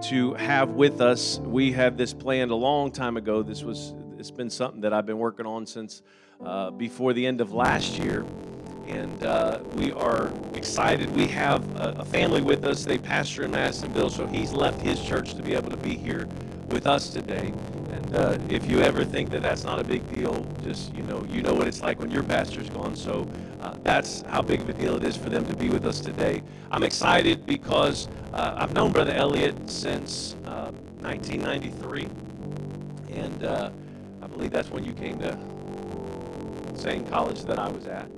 to have with us. We had this planned a long time ago. It's been something that I've been working on since before the end of last year. And we are excited. We have a family with us. They pastor in Madisonville, so he's left his church to be able to be here with us today. And if you ever think that that's not a big deal, just, you know what it's like when your pastor's gone. So that's how big of a deal it is for them to be with us today. I'm excited because I've known Brother Elliott since 1993. And I believe that's when you came to the same college that I was at.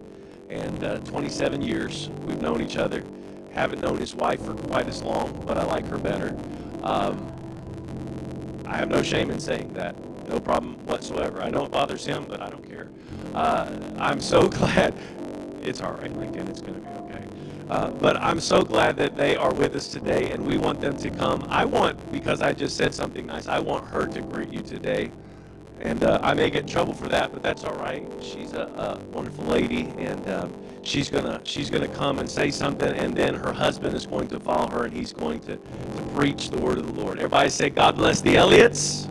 And 27 years we've known each other. Haven't known his wife for quite as long, but I like her better. I have no shame in saying that. No problem whatsoever. I know it bothers him, but I don't care. I'm so glad. It's all right, Lincoln. It's going to be okay. But I'm so glad that they are with us today, and we want them to come. Because I just said something nice, I want her to greet you today. And I may get in trouble for that, but that's all right. She's a wonderful lady, and she's gonna come and say something, and then her husband is going to follow her, and he's going to preach the word of the Lord. Everybody say, God bless the Elliots.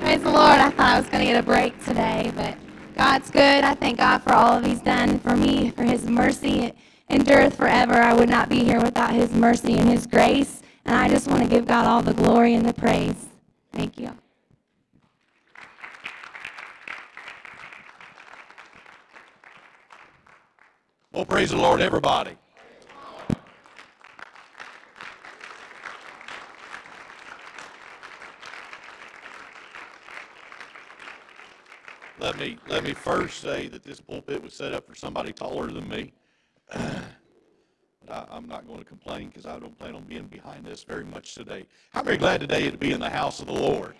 Praise the Lord. I thought I was going to get a break today, but God's good. I thank God for all of He's done for me, for His mercy endureth forever. I would not be here without His mercy and His grace, and I just want to give God all the glory and the praise. Thank you. Well, praise the Lord, everybody. Let me first say that this pulpit was set up for somebody taller than me. I'm not going to complain because I don't plan on being behind this very much today. I'm very glad today to be in the house of the Lord.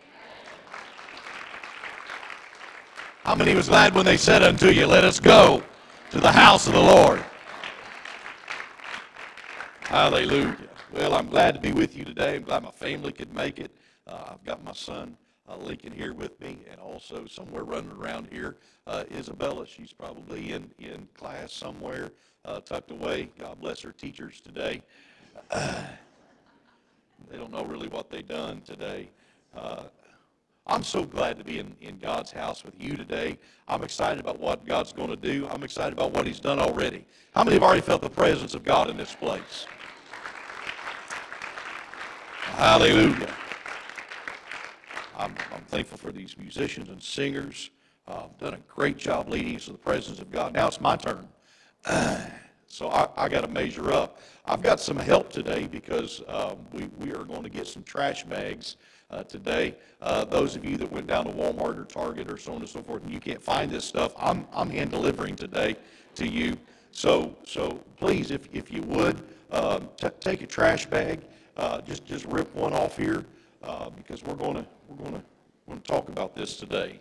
How many was glad when they said unto you, let us go to the house of the Lord? Hallelujah. Well, I'm glad to be with you today. I'm glad my family could make it. I've got my son Lincoln here with me, and also somewhere running around here, Isabella. She's probably in class somewhere, tucked away. God bless her teachers today. They don't know really what they done today. I'm so glad to be in God's house with you today. I'm excited about what God's going to do. I'm excited about what He's done already. How many have already felt the presence of God in this place? Hallelujah. I'm thankful for these musicians and singers. I've done a great job leading us to the presence of God. Now it's my turn. So I got to measure up. I've got some help today because we are going to get some trash bags today. Those of you that went down to Walmart or Target or so on and so forth, and you can't find this stuff, I'm hand delivering today to you. So please, if you would, take a trash bag. Just rip one off here. Because we're gonna talk about this today.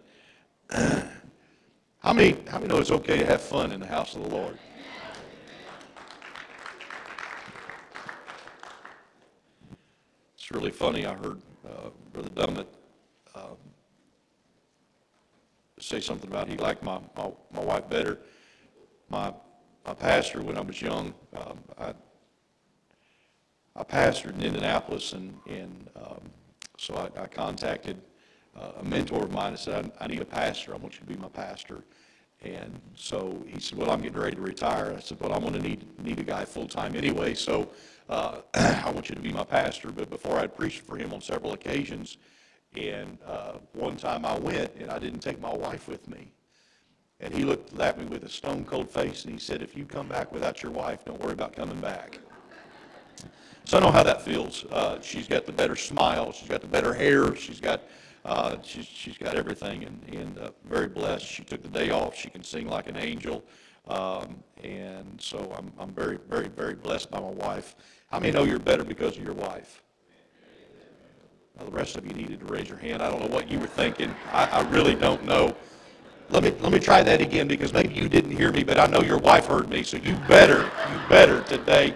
How many know it's okay to have fun in the house of the Lord? It's really funny. I heard Brother Dummett say something about he liked my wife better. My pastor when I was young, I pastored in Indianapolis So I contacted a mentor of mine and said, I need a pastor. I want you to be my pastor. And so he said, well, I'm getting ready to retire. I said, well, I'm going to need a guy full-time anyway, so I want you to be my pastor. But before, I'd preached for him on several occasions. And one time I went, and I didn't take my wife with me. And he looked at me with a stone-cold face, and he said, if you come back without your wife, don't worry about coming back. So I know how that feels. She's got the better smile. She's got the better hair. She's got everything, and very blessed. She took the day off. She can sing like an angel, and so I'm very, very, very blessed by my wife. How many know you're better because of your wife? Now, the rest of you needed to raise your hand. I don't know what you were thinking. I really don't know. Let me try that again because maybe you didn't hear me, but I know your wife heard me. So you better today.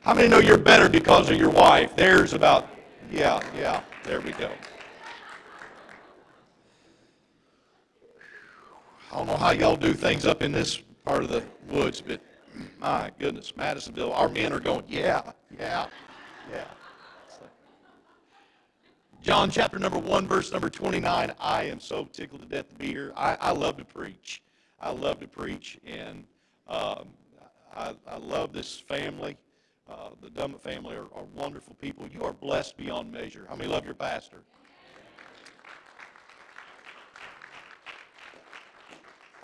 How many know you're better because of your wife? There's about, yeah, there we go. I don't know how y'all do things up in this part of the woods, but my goodness, Madisonville, our men are going, yeah. John chapter number 1, verse number 29, I am so tickled to death to be here. I love to preach. And I love this family. The Dummett family are wonderful people. You are blessed beyond measure. How many love your pastor?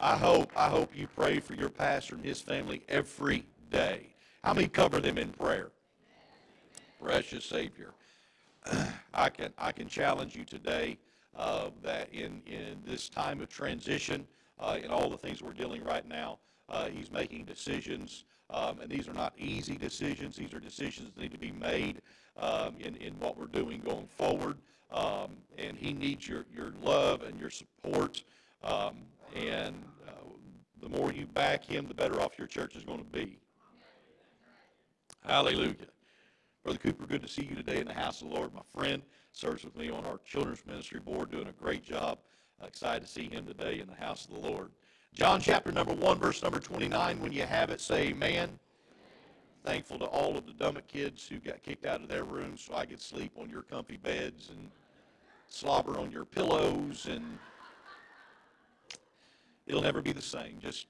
I hope you pray for your pastor and his family every day. How many cover them in prayer? Precious Savior. I can challenge you today that in this time of transition, in all the things we're dealing right now, he's making decisions, and these are not easy decisions. These are decisions that need to be made in what we're doing going forward, and he needs your love and your support, and the more you back him, the better off your church is going to be. Hallelujah. Brother Cooper, good to see you today in the house of the Lord. My friend serves with me on our children's ministry board, doing a great job. Excited to see him today in the house of the Lord. John chapter number 1, verse number 29. When you have it, say amen. Amen. Thankful to all of the Dummett kids who got kicked out of their rooms so I could sleep on your comfy beds and slobber on your pillows. And it'll never be the same. Is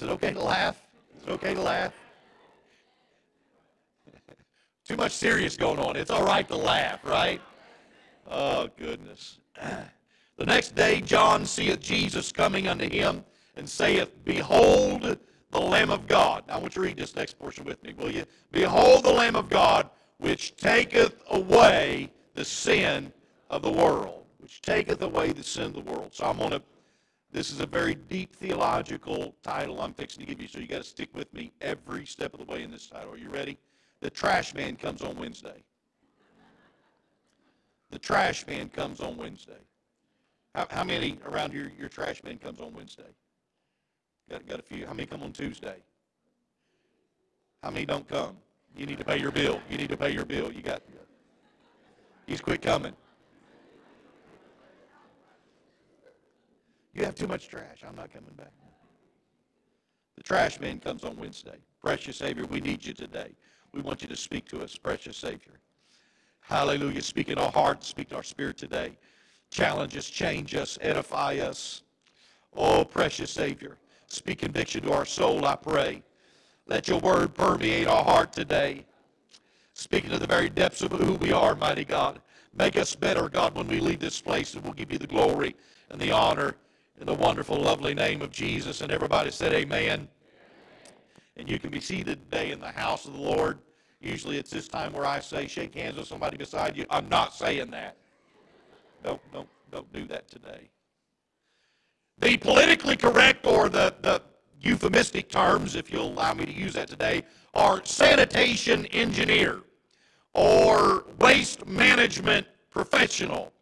it okay to laugh? Is it okay to laugh? Too much serious going on. It's all right to laugh, right? Oh, goodness. The next day John seeth Jesus coming unto him and saith, Behold the Lamb of God. Now, I want you to read this next portion with me, will you? Behold the Lamb of God, which taketh away the sin of the world. Which taketh away the sin of the world. So I'm going to, this is a very deep theological title I'm fixing to give you, so you got to stick with me every step of the way in this title. Are you ready? The trash man comes on Wednesday. The trash man comes on Wednesday. How many around here, your trash man comes on Wednesday? Got a few. How many come on Tuesday? How many don't come? You need to pay your bill. You got. He's quit coming. You have too much trash. I'm not coming back. The trash man comes on Wednesday. Precious Savior, we need you today. We want you to speak to us, precious Savior. Hallelujah. Speak in our heart, speak to our spirit today. Challenge us, change us, edify us. Oh, precious Savior, speak conviction to our soul, I pray. Let your word permeate our heart today. Speaking to the very depths of who we are, mighty God. Make us better, God, when we leave this place, and we'll give you the glory and the honor in the wonderful, lovely name of Jesus. And everybody said amen. And you can be seated today in the house of the Lord. Usually it's this time where I say, shake hands with somebody beside you. I'm not saying that. Don't do that today. The politically correct, or the euphemistic terms, if you'll allow me to use that today, are sanitation engineer, or waste management professional,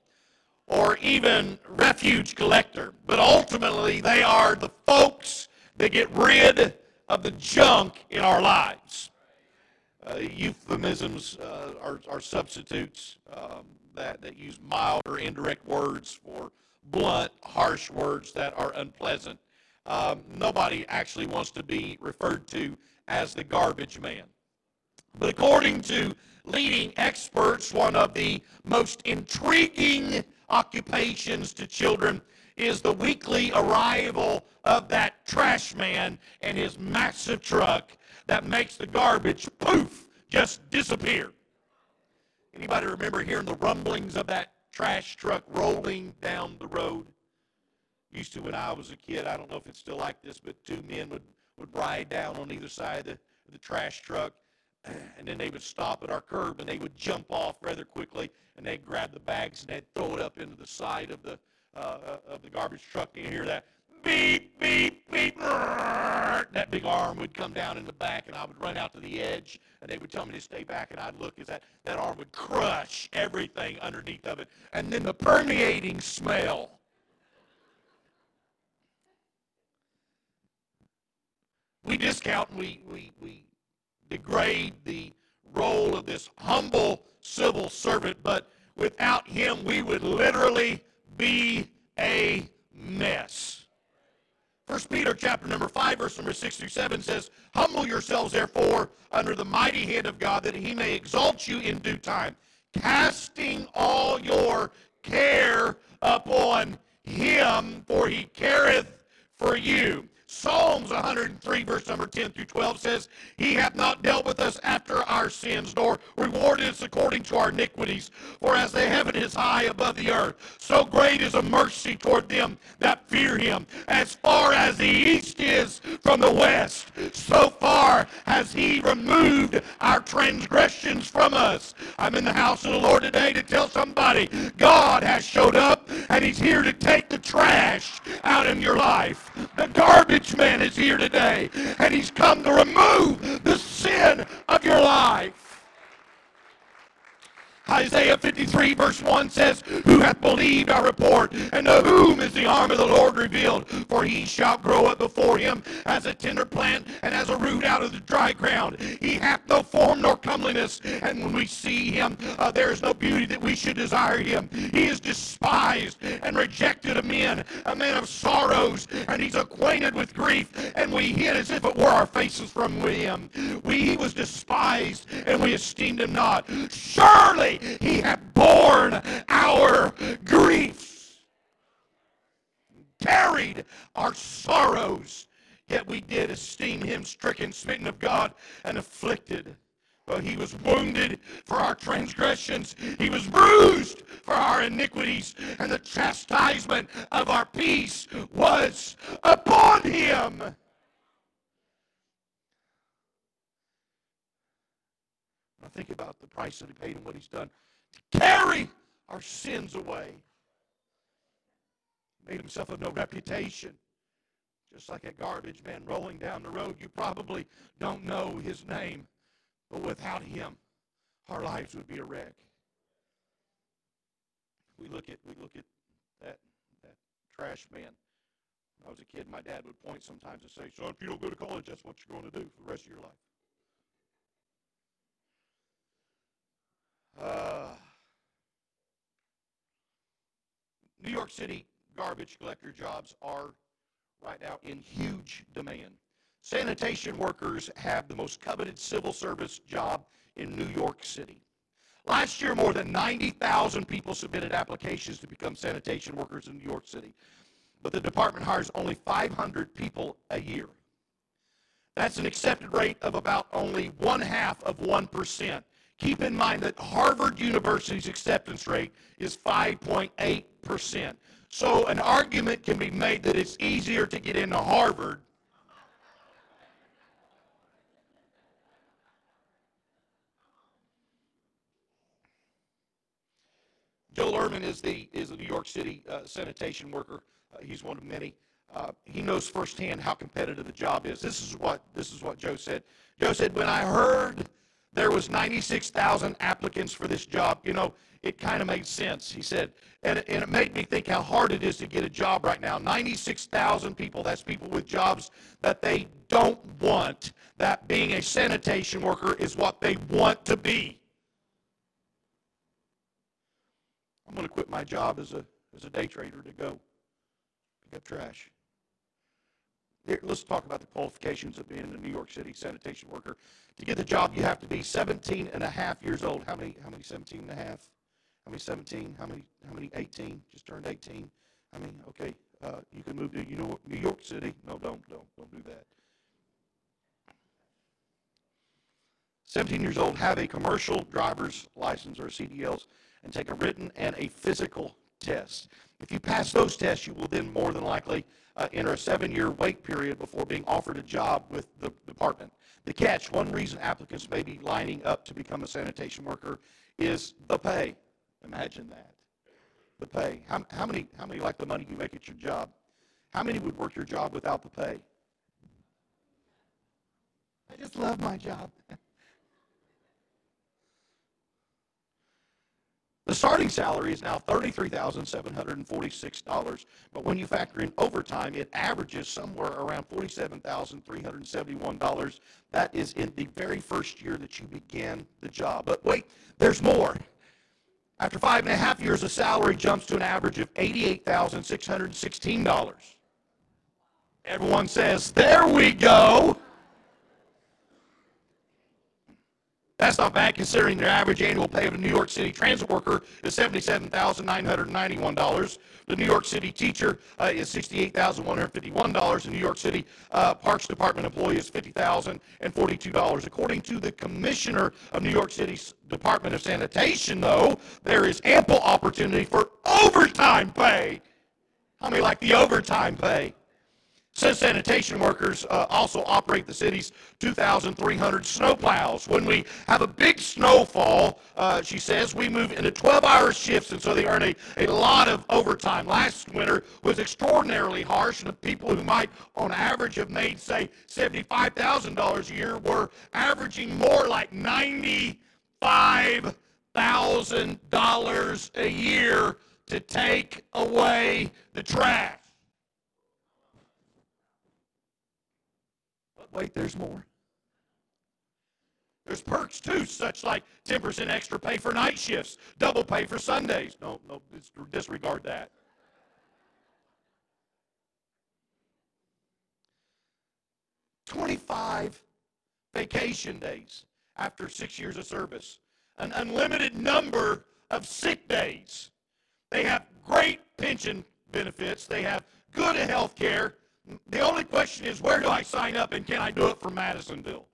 or even refuge collector. But ultimately, they are the folks that get rid of the junk in our lives. Euphemisms are substitutes that use mild or indirect words for blunt, harsh words that are unpleasant. Nobody actually wants to be referred to as the garbage man. But according to leading experts, one of the most intriguing occupations to children is the weekly arrival of that trash man and his massive truck that makes the garbage, poof, just disappear. Anybody remember hearing the rumblings of that trash truck rolling down the road? Used to when I was a kid, I don't know if it's still like this, but two men would ride down on either side of the trash truck, and then they would stop at our curb, and they would jump off rather quickly, and they'd grab the bags, and they'd throw it up into the side of the garbage truck. You hear that beep, beep, beep. That big arm would come down in the back, and I would run out to the edge, and they would tell me to stay back, and I'd look as that arm would crush everything underneath of it, and then the permeating smell. We discount, we degrade the role of this humble civil servant, but without him we would literally be a First Peter chapter number 5, verse number 6 through 7 says, "Humble yourselves, therefore, under the mighty hand of God, that he may exalt you in due time, casting all your care upon him, for he careth for you." Psalms 103, verse number 10 through 12 says, "He hath not dealt with us after our sins, nor rewarded us according to our iniquities. For as the heaven is high above the earth, so great is a mercy toward them that fear him. As far as the east is from the west, so far has he removed our transgressions from us." I'm in the house of the Lord today to tell somebody, God has showed up, and he's here to take the trash out in your life. The garbage man is here today, and he's come to remove the sin of your life. Isaiah 53 verse 1 says, "Who hath believed our report, and to whom is the arm of the Lord revealed? For he shall grow up before him as a tender plant, and as a root out of the dry ground. He hath no form nor comeliness, and when we see him, there is no beauty that we should desire him. He is despised and rejected of men, a man of sorrows, and he's acquainted with grief, and we hid as if it were our faces from him. He was despised, and we esteemed him not. Surely he hath borne our griefs, carried our sorrows, yet we did esteem him stricken, smitten of God, and afflicted. But he was wounded for our transgressions, he was bruised for our iniquities, and the chastisement of our peace was upon him." I think about the price that he paid and what he's done to carry our sins away. He made himself of no reputation. Just like a garbage man rolling down the road, you probably don't know his name, but without him, our lives would be a wreck. We look at that trash man. When I was a kid, my dad would point sometimes and say, "Son, if you don't go to college, that's what you're going to do for the rest of your life." New York City garbage collector jobs are right now in huge demand. Sanitation workers have the most coveted civil service job in New York City. Last year, more than 90,000 people submitted applications to become sanitation workers in New York City, but the department hires only 500 people a year. That's an accepted rate of about only 0.5%. Keep in mind that Harvard University's acceptance rate is 5.8%. So an argument can be made that it's easier to get into Harvard . Joel Ehrman is the New York City sanitation worker. He's one of many. He knows firsthand how competitive the job is. This is what Joe said. Joe said, "When I heard there was 96,000 applicants for this job, you know, it kind of made sense." He said, and it made me think how hard it is to get a job right now. 96,000 people, that's people with jobs that they don't want. That being a sanitation worker is what they want to be. I'm going to quit my job as a day trader to go pick up trash. Here, let's talk about the qualifications of being a New York City sanitation worker. To get the job, you have to be 17 and a half years old. How many 17 and a half? How many 17? How many 18? Just turned 18. I mean, okay, you can move to New York City. No, don't do that. 17 years old, have a commercial driver's license or CDLs, and take a written and a physical test. If you pass those tests, you will then more than likely enter a 7-year wait period before being offered a job with the department. The catch, one reason applicants may be lining up to become a sanitation worker, is the pay. Imagine that, the pay. How many like the money you make at your job? How many would work your job without the pay? I just love my job. The starting salary is now $33,746, but when you factor in overtime, it averages somewhere around $47,371. That is in the very first year that you begin the job. But wait, there's more. After 5.5 years, the salary jumps to an average of $88,616. Everyone says, there we go. That's not bad considering their average annual pay of a New York City transit worker is $77,991. The New York City teacher is $68,151. The New York City Parks Department employee is $50,042. According to the Commissioner of New York City's Department of Sanitation, though, there is ample opportunity for overtime pay. How many like the overtime pay? Since sanitation workers also operate the city's 2,300 snowplows. When we have a big snowfall, she says, we move into 12-hour shifts, and so they earn a lot of overtime. Last winter was extraordinarily harsh, and the people who might, on average, have made, say, $75,000 a year were averaging more like $95,000 a year to take away the trash. Wait, there's more. There's perks, too, such like 10% extra pay for night shifts, double pay for Sundays. No, disregard that. $25,000 vacation days after 6 years of service. An unlimited number of sick days. They have great pension benefits. They have good health care. The only question is, where do I sign up, and can I do it from Madisonville?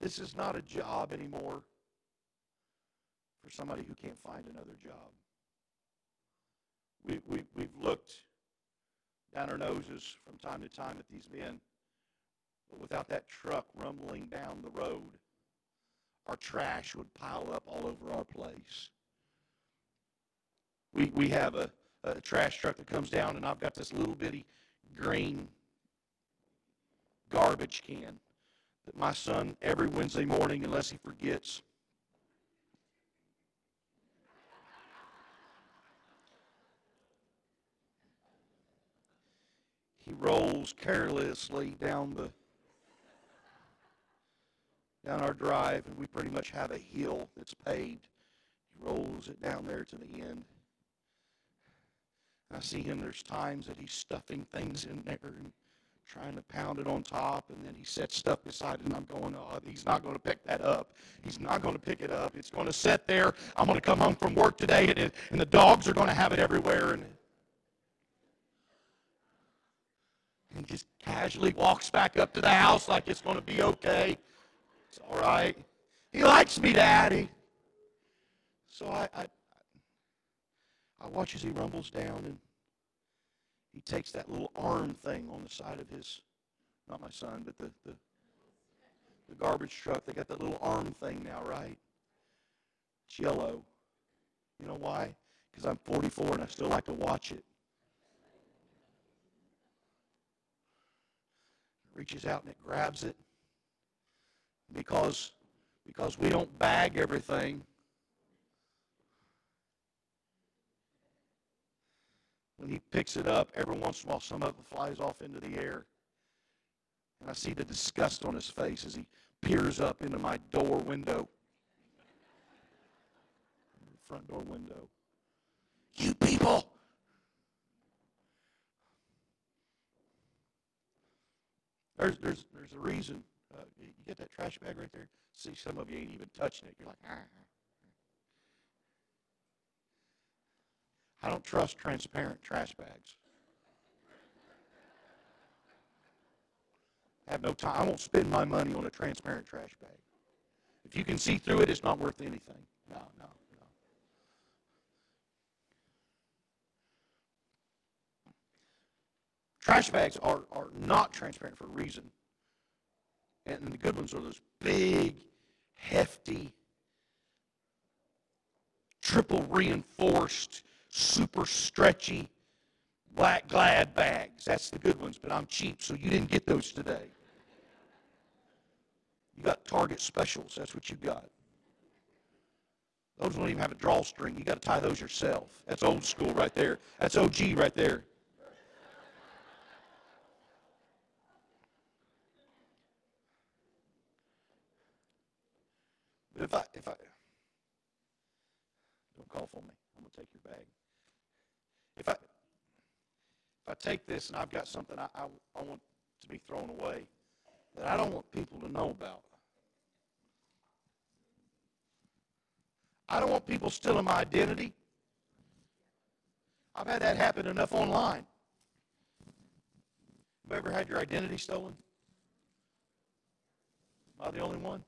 This is not a job anymore for somebody who can't find another job. We've looked down our noses from time to time at these men, but without that truck rumbling down the road, our trash would pile up all over our place. We have a trash truck that comes down, and I've got this little bitty green garbage can that my son, every Wednesday morning, unless he forgets, he rolls carelessly down our drive, and we pretty much have a hill that's paved. He rolls it down there to the end. I see him, there's times that he's stuffing things in there and trying to pound it on top, and then he sets stuff aside, and I'm going, oh, he's not going to pick that up. He's not going to pick it up. It's going to sit there. I'm going to come home from work today, and the dogs are going to have it everywhere. And just casually walks back up to the house like it's going to be okay. It's all right. He likes me, Daddy. So I watch as he rumbles down, and he takes that little arm thing on the side of his, not my son, but the garbage truck. They got that little arm thing now, right? It's yellow. You know why? Because I'm 44 and I still like to watch it. It reaches out and it grabs it. Because we don't bag everything. When he picks it up, every once in a while, some of it flies off into the air. And I see the disgust on his face as he peers up into my door window. Front door window. You people! There's a reason. You get that trash bag right there. See, some of you ain't even touching it. You're like, ah. I don't trust transparent trash bags. I have no time. I won't spend my money on a transparent trash bag. If you can see through it, it's not worth anything. No. Trash bags are not transparent for a reason. And the good ones are those big, hefty, triple reinforced, super stretchy black Glad bags. That's the good ones, but I'm cheap, so you didn't get those today. You got Target specials. That's what you got. Those don't even have a drawstring. You got to tie those yourself. That's old school right there. That's OG right there. But if I don't, call for me. Take your bag. If I take this and I've got something I want to be thrown away that I don't want people to know about. I don't want people stealing my identity. I've had that happen enough online. Have you ever had your identity stolen? Am I the only one?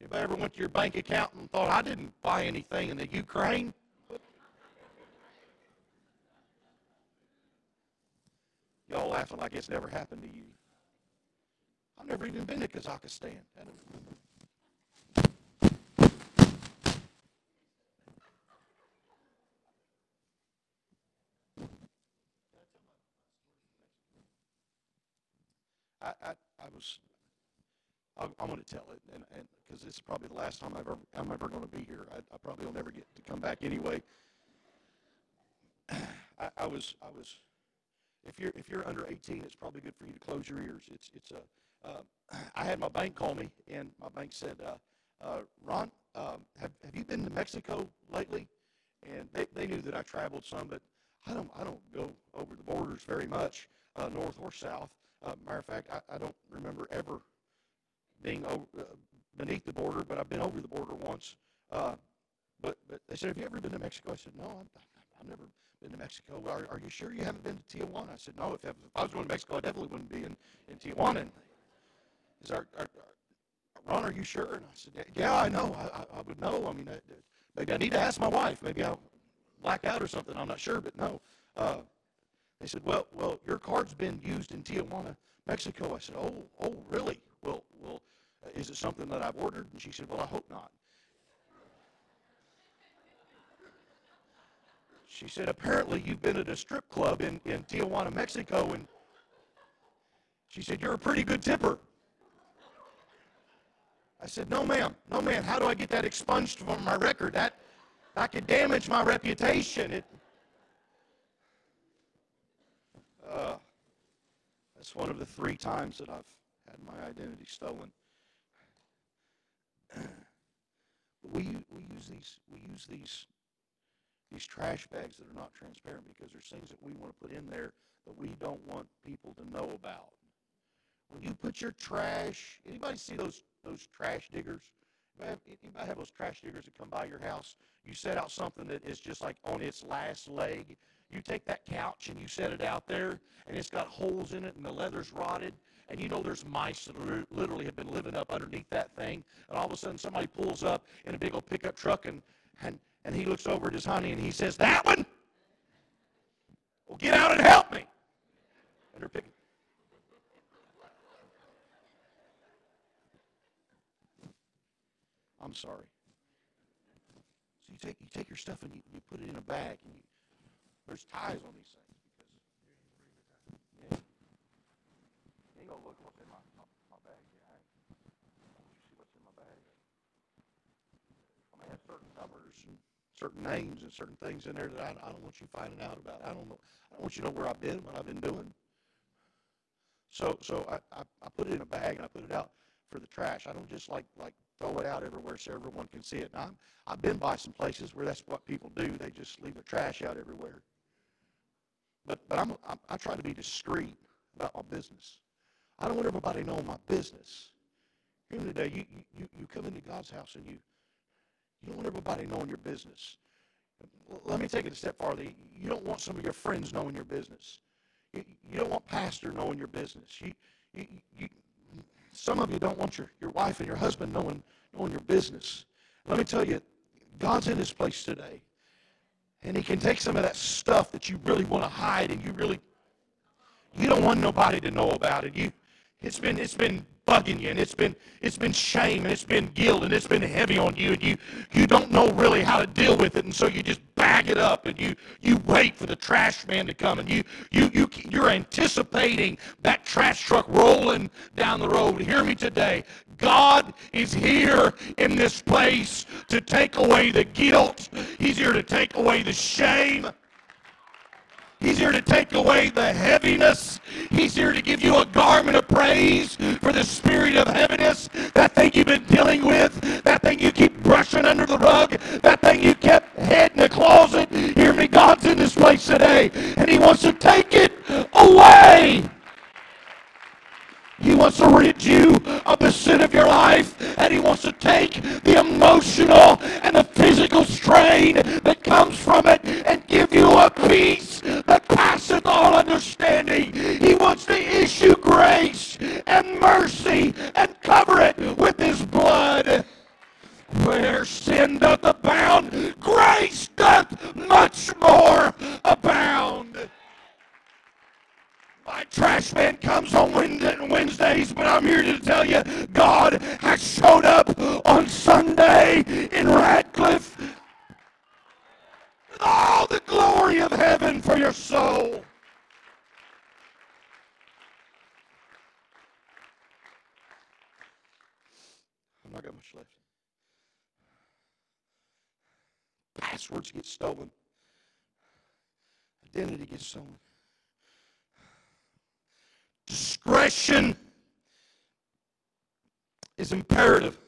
If I ever went to your bank account and thought, I didn't buy anything in the Ukraine? Y'all laughing like it's never happened to you. I've never even been to Kazakhstan. I'm going to tell it, and because it's probably the last time I'm ever going to be here. I probably will never get to come back anyway. I was. If you're under 18, it's probably good for you to close your ears. I had my bank call me, and my bank said, Ron, have you been to Mexico lately? And they knew that I traveled some, but I don't go over the borders very much, north or south. Matter of fact, I don't remember ever being over, beneath the border, but I've been over the border once. But they said, have you ever been to Mexico? I said, no, I've never been to Mexico. Are you sure you haven't been to Tijuana? I said, no, if I was going to Mexico, I definitely wouldn't be in Tijuana. And he said, Ron, are you sure? And I said, yeah, I know. I would know. I mean, maybe I need to ask my wife. Maybe I'll black out or something. I'm not sure, but no. They said, well, your card's been used in Tijuana, Mexico. I said, oh, really? Well, is it something that I've ordered? And she said, well, I hope not. She said, apparently you've been at a strip club in Tijuana, Mexico, and she said, you're a pretty good tipper. I said, no, ma'am, how do I get that expunged from my record? That could damage my reputation. That's one of the three times that I've had my identity stolen. But we use these trash bags that are not transparent because there's things that we want to put in there that we don't want people to know about. When you put your trash, anybody see those trash diggers? Anybody have those trash diggers that come by your house? You set out something that is just like on its last leg. You take that couch and you set it out there, and it's got holes in it, and the leather's rotted, and you know there's mice that literally have been living up underneath that thing, and all of a sudden somebody pulls up in a big old pickup truck, and he looks over at his honey, and he says, that one? Well, get out and help me. And they're picking. I'm sorry. So you take your stuff and you put it in a bag, and there's ties on these things because you ain't gonna look what's in my bag. I want you to see what's in my bag. I may have certain numbers and certain names and certain things in there that I don't want you finding out about. I don't want you to know where I've been, what I've been doing. So I put it in a bag and I put it out for the trash. I don't just like throw it out everywhere so everyone can see it. And I've been by some places where that's what people do. They just leave their trash out everywhere. But I try to be discreet about my business. I don't want everybody knowing my business. Here today, you come into God's house and you don't want everybody knowing your business. Let me take it a step farther. You don't want some of your friends knowing your business. You don't want pastor knowing your business. Some of you don't want your wife and your husband knowing your business. Let me tell you, God's in this place today. And he can take some of that stuff that you really want to hide and you don't want nobody to know about it. It's been bugging you, and it's been shame, and it's been guilt, and it's been heavy on you, and you don't know really how to deal with it, and so you just bag it up, and you wait for the trash man to come, and you're anticipating that trash truck rolling down the road. Hear me today. God is here in this place to take away the guilt. He's here to take away the shame. He's here to take away the heaviness. He's here to give you a garment of praise for the spirit of heaviness. That thing you've been dealing with, that thing you keep brushing under the rug, that thing you kept head in the closet. Hear me, God's in this place today. from it and give you a peace that passeth all understanding. He wants to issue grace and mercy and cover it with his blood. Where sin doth abound, grace doth much more abound. My trash man comes on Wednesdays, but I'm here to tell you God has shown up on Sunday in Radcliffe. All the glory of heaven for your soul. I'm not got much left. Passwords get stolen. Identity gets stolen. Discretion is imperative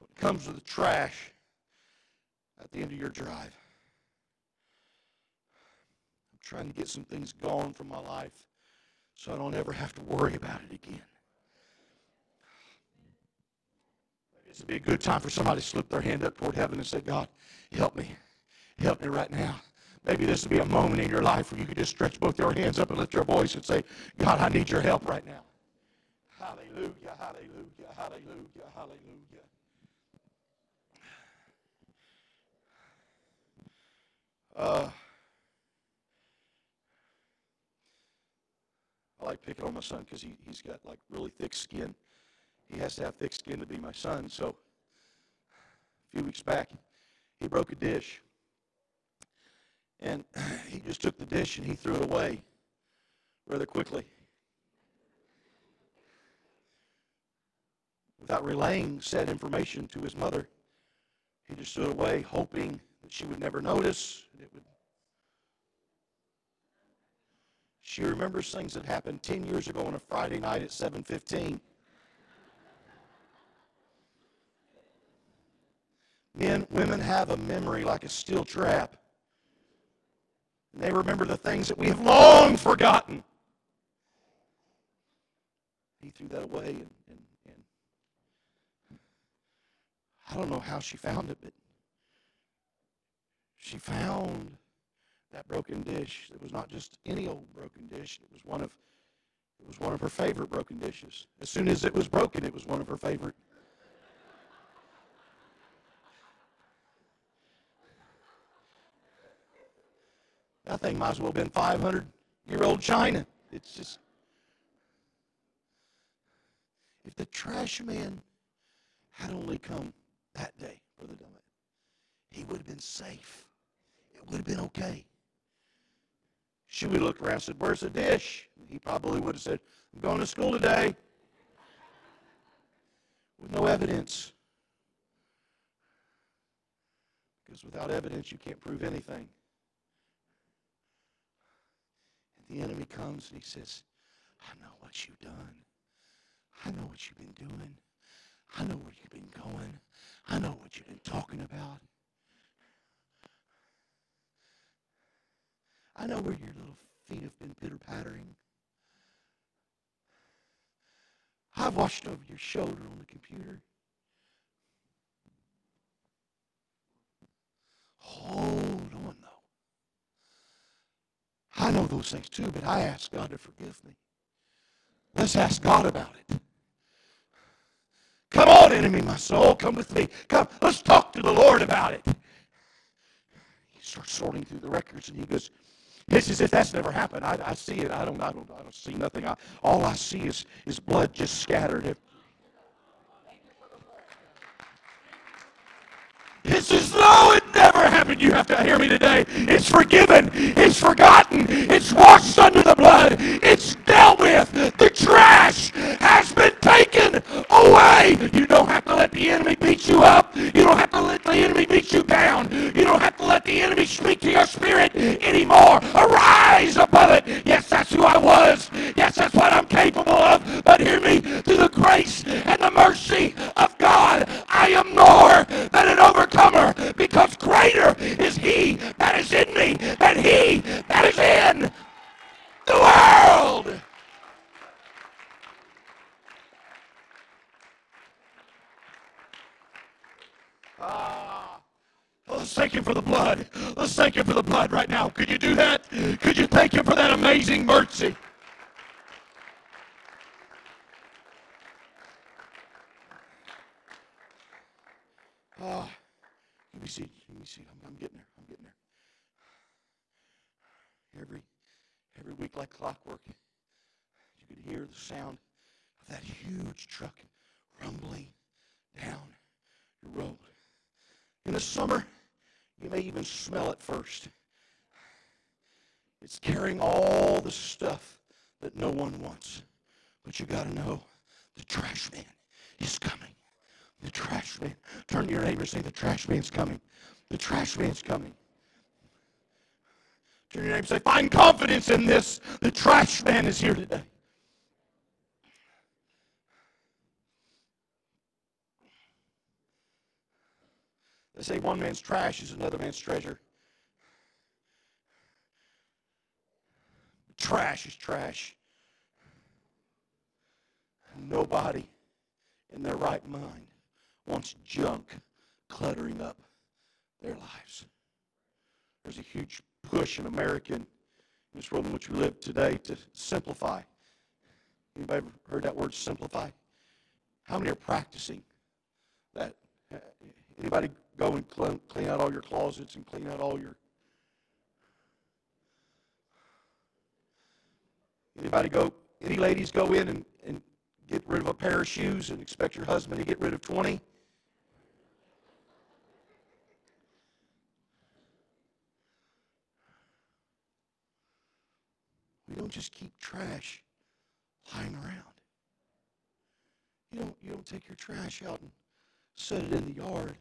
when it comes to the trash at the end of your drive. I'm trying to get some things gone from my life so I don't ever have to worry about it again. This would be a good time for somebody to slip their hand up toward heaven and say, God, help me. Help me right now. Maybe this will be a moment in your life where you could just stretch both your hands up and lift your voice and say, God, I need your help right now. Hallelujah, hallelujah, hallelujah, hallelujah. I like picking on my son because he's got like really thick skin. He has to have thick skin to be my son. So a few weeks back, he broke a dish. And he just took the dish and he threw it away rather quickly without relaying said information to his mother. He just threw it away, hoping that she would never notice. She remembers things that happened 10 years ago on a Friday night at 7:15. Men, women have a memory like a steel trap. And they remember the things that we have long forgotten. He threw that away, and I don't know how she found it, but she found that broken dish. It was not just any old broken dish. It was one of her favorite broken dishes. As soon as it was broken, it was one of her favorite. That thing might as well have been 500-year-old China. It's just, if the trash man had only come that day, Brother Elliott, he would have been safe. It would have been okay. She would have looked around and said, where's the dish? And he probably would have said, I'm going to school today. With no evidence. Because without evidence, you can't prove anything. The enemy comes and he says, I know what you've done. I know what you've been doing. I know where you've been going. I know what you've been talking about. I know where your little feet have been pitter-pattering. I've watched over your shoulder on the computer. Hold on, though. I know those things too, but I ask God to forgive me. Let's ask God about it. Come on, enemy, my soul, come with me. Come, let's talk to the Lord about it. He starts sorting through the records, and he goes, "It's as if that's never happened. I see it. I don't see nothing. All I see is blood just scattered." It's as though it never happened. You have to hear me today. It's forgiven. It's forgotten. It's washed under the blood. It's dealt with. The trash has been taken away. You don't have to let the enemy beat you up. You don't have to let the enemy beat you down. You don't have to let the enemy speak to your spirit anymore. Arise above it. Yes, that's who I was. Yes, that's what I'm capable of. But hear me, through the grace and the mercy of God, I am more than an overcomer, because greater is he that is in me than he that is in the world. Let's thank him for the blood. Let's thank him for the blood right now. Could you do that? Could you thank him for that amazing mercy? Let me see. I'm getting there. Every week, like clockwork, you could hear the sound of that huge truck rumbling down your road. In the summer, you may even smell it first. It's carrying all the stuff that no one wants. But you got to know the trash man is coming. The trash man. Turn to your neighbor and say, the trash man's coming. The trash man's coming. Turn to your neighbor and say, find confidence in this. The trash man is here today. They say one man's trash is another man's treasure. Trash is trash. Nobody in their right mind wants junk cluttering up their lives. There's a huge push in America, in this world in which we live today, to simplify. Anybody ever heard that word, simplify? How many are practicing that? Anybody go and clean out all your closets and clean out all your... Anybody go, any ladies go in and get rid of a pair of shoes and expect your husband to get rid of 20? We don't just keep trash lying around. You don't take your trash out and set it in the yard.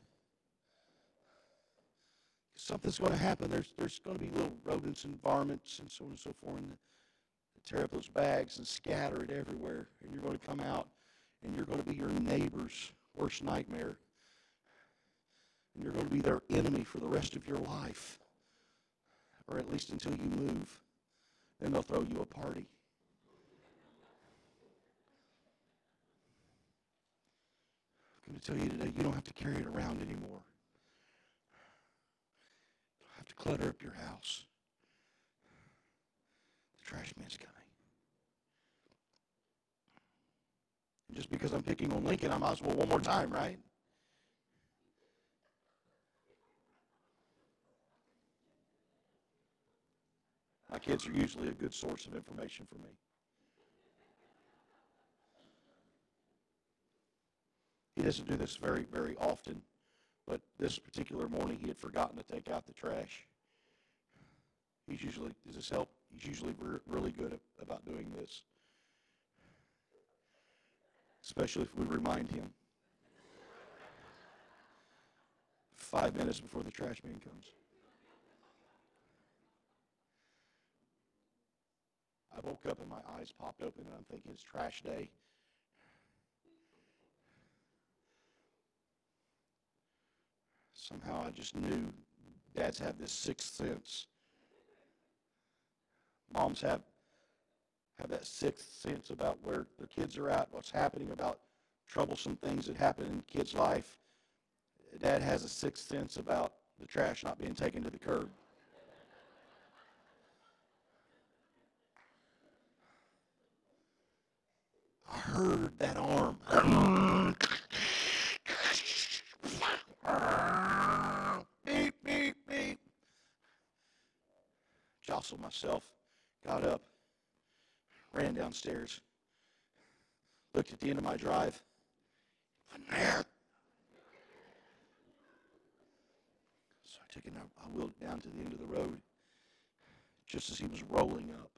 Something's going to happen. There's going to be little rodents and varmints and so on and so forth. And tear up those bags and scatter it everywhere. And you're going to come out and you're going to be your neighbor's worst nightmare. And you're going to be their enemy for the rest of your life. Or at least until you move. Then they'll throw you a party. I'm going to tell you today, you don't have to carry it around anymore. You don't have to clutter up your house. The trash man's coming. And just because I'm picking on Lincoln, I might as well one more time, right? My kids are usually a good source of information for me. He doesn't do this very, very often, but this particular morning he had forgotten to take out the trash. He's usually, does this help? He's usually really good about doing this, especially if we remind him 5 minutes before the trash man comes. I woke up and my eyes popped open and I'm thinking it's trash day. Somehow I just knew dads have this sixth sense. Moms have that sixth sense about where their kids are at, what's happening, about troublesome things that happen in kids' life. Dad has a sixth sense about the trash not being taken to the curb. I heard that arm. Jostled myself, got up, ran downstairs, looked at the end of my drive. Wasn't there. So I took it and I wheeled it down to the end of the road just as he was rolling up.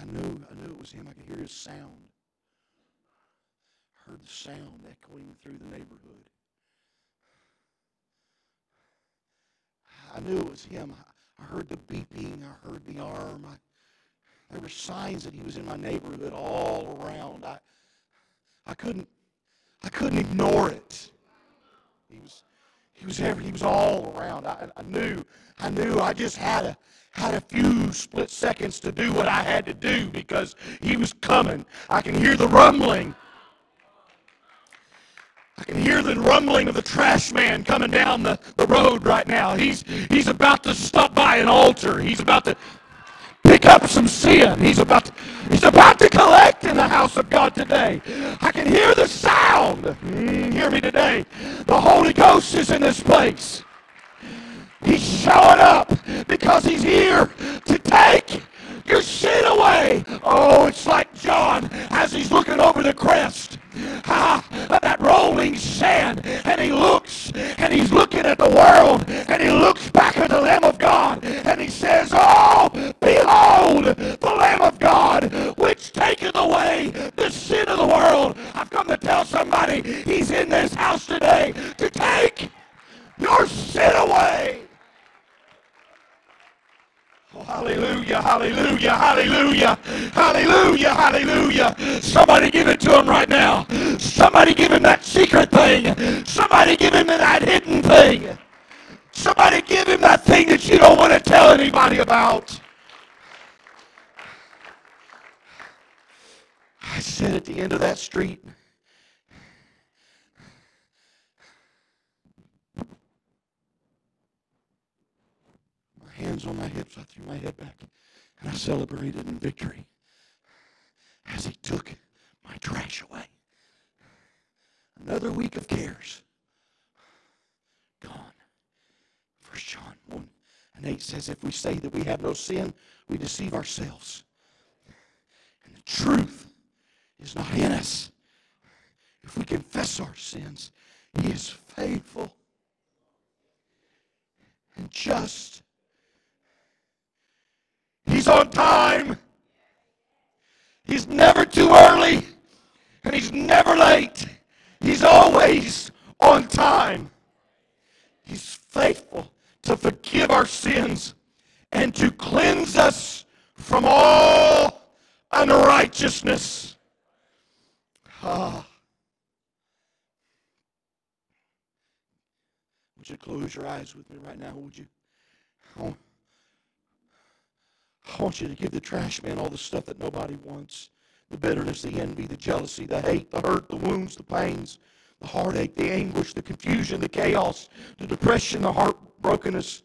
I knew it was him. I could hear his sound. I heard the sound echoing through the neighborhood. I knew it was him. I heard the beeping. I heard the arm. There were signs that he was in my neighborhood all around. I couldn't ignore it. He was all around. I knew. I just had a few split seconds to do what I had to do because he was coming. I can hear the rumbling. I can hear the rumbling of the trash man coming down the road right now. He's about to stop by an altar. He's about to pick up some sin. He's about to collect in the house of God today. I can hear the sound. Hear me today. The Holy Ghost is in this place. He's showing up because he's here to take your sin away. Oh, it's like John as he's looking over the crest. That rolling sand. And he looks, and he's looking at the world, and he looks back at the Lamb of God, and he says, "Oh, behold, the Lamb of God, which taketh away the sin of the world." I've come to tell somebody he's in this house today to take your sin away. Oh, hallelujah, hallelujah, hallelujah, hallelujah, hallelujah. Somebody give it to him right now. Somebody give him that secret thing. Somebody give him that hidden thing. Somebody give him that thing that you don't want to tell anybody about. I said at the end of that street, hands on my hips, I threw my head back, and I celebrated in victory as he took my trash away. Another week of cares gone. 1 John 1:8 says, if we say that we have no sin, we deceive ourselves, and the truth is not in us. If we confess our sins, he is faithful and just. He's on time. He's never too early, and he's never late. He's always on time. He's faithful to forgive our sins and to cleanse us from all unrighteousness. Would you close your eyes with me right now, would you? I want you to give the trash man all the stuff that nobody wants. The bitterness, the envy, the jealousy, the hate, the hurt, the wounds, the pains, the heartache, the anguish, the confusion, the chaos, the depression, the heartbrokenness,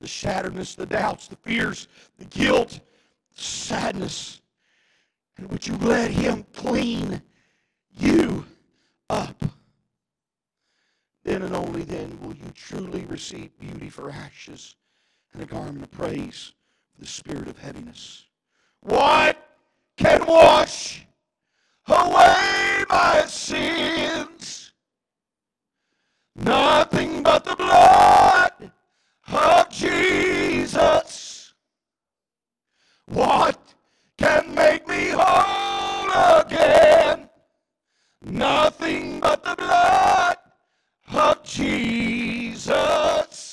the shatteredness, the doubts, the fears, the guilt, the sadness. And would you let him clean you up? Then and only then will you truly receive beauty for ashes and a garment of praise. The spirit of heaviness. What can wash away my sins? Nothing but the blood of Jesus. What can make me whole again? Nothing but the blood of Jesus.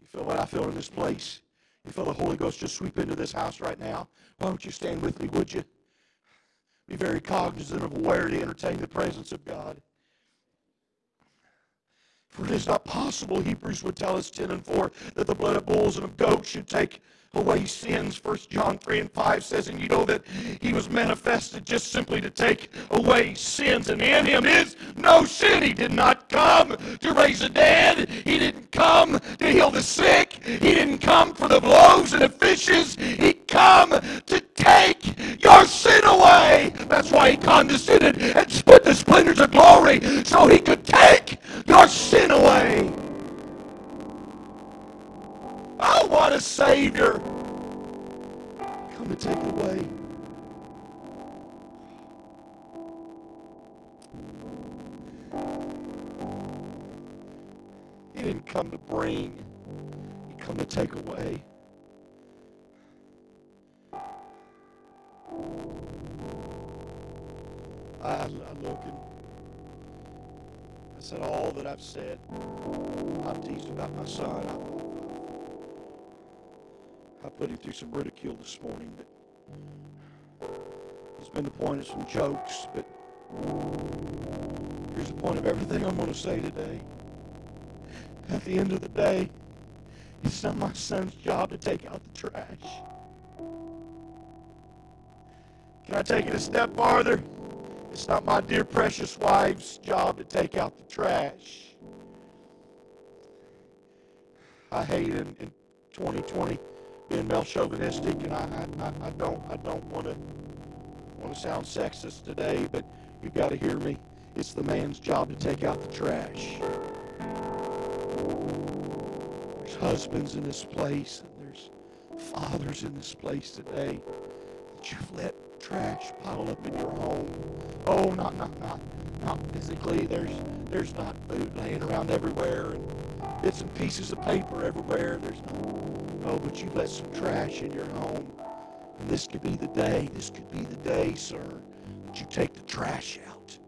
You feel what I feel in this place? You feel the Holy Ghost just sweep into this house right now? Why don't you stand with me, would you? Be very cognizant of where to entertain the presence of God. For it is not possible, Hebrews would tell us 10:4, that the blood of bulls and of goats should take away sins. 1 John 3:5 says, and you know that he was manifested just simply to take away sins, and in him is no sin. He did not come to raise the dead. He didn't come to heal the sick. He didn't come for the loaves and the fishes. He come to take your sin away. That's why he condescended and split the splendors of glory, so he could take your sin away. Oh, what a Savior. Come and take it away. He didn't come to bring. He come to take away. I love him. I said all that I've said. I've teased about my son. I put him through some ridicule this morning, but it's been the point of some jokes, but here's the point of everything I'm going to say today. At the end of the day, it's not my son's job to take out the trash. Can I take it a step farther? It's not my dear precious wife's job to take out the trash. I hate in 2020 being male chauvinistic, and I don't want to sound sexist today, but you've got to hear me. It's the man's job to take out the trash. There's husbands in this place, and there's fathers in this place today that you've let trash pile up in your home. Oh, not physically. There's not food laying around everywhere, and bits and pieces of paper everywhere. There's not. Oh, but you let some trash in your home, and this could be the day. This could be the day, sir, that you take the trash out.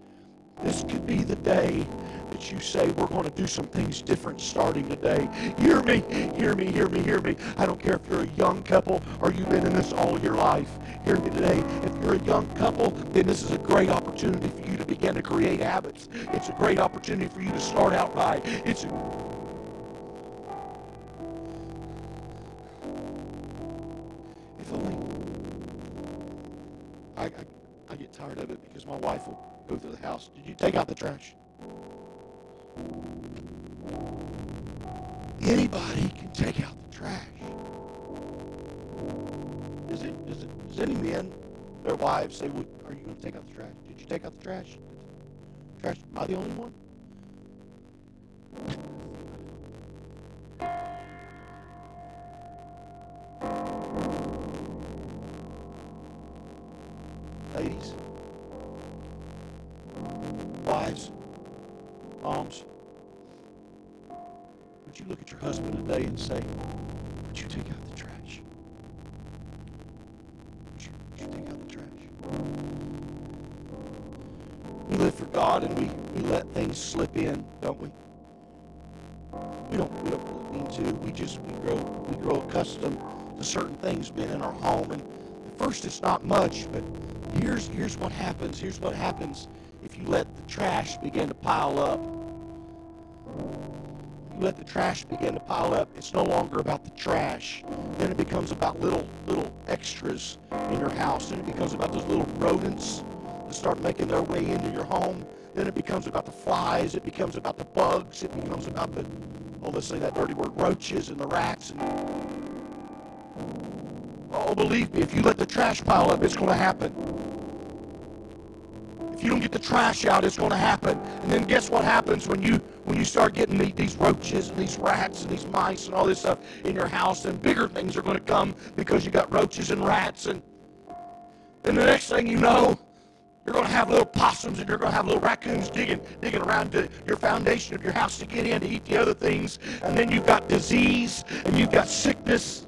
This could be the day that you say, we're going to do some things different starting today. Hear me, hear me, hear me, hear me. I don't care if you're a young couple or you've been in this all your life. Hear me today. If you're a young couple, then this is a great opportunity for you to begin to create habits. It's a great opportunity for you to start out by. If only... I get tired of it because my wife will go through the house. Did you take out the trash? Anybody can take out the trash. Does any men, their wives say, well, are you going to take out the trash? Did you take out the trash? Trash, am I the only one? Ladies, wives, moms, would you look at your husband today and say, would you take out the trash? Would you take out the trash? We live for God, and we let things slip in, don't we? We don't mean to. We grow accustomed to certain things being in our home, and at first it's not much, but here's what happens. Here's what happens if you let the trash begin to pile up. You let the trash begin to pile up. It's no longer about the trash. Then it becomes about little extras in your house. Then it becomes about those little rodents that start making their way into your home. Then it becomes about the flies. It becomes about the bugs. It becomes about the, oh, let's say that dirty word, roaches and the rats. Oh, believe me, if you let the trash pile up, it's going to happen. If you don't get the trash out, it's going to happen. And then guess what happens when you start getting these roaches and these rats and these mice and all this stuff in your house? Then bigger things are going to come because you got roaches and rats. And then the next thing you know, you're going to have little possums and you're going to have little raccoons digging around to your foundation of your house to get in to eat the other things. And then you've got disease and you've got sickness.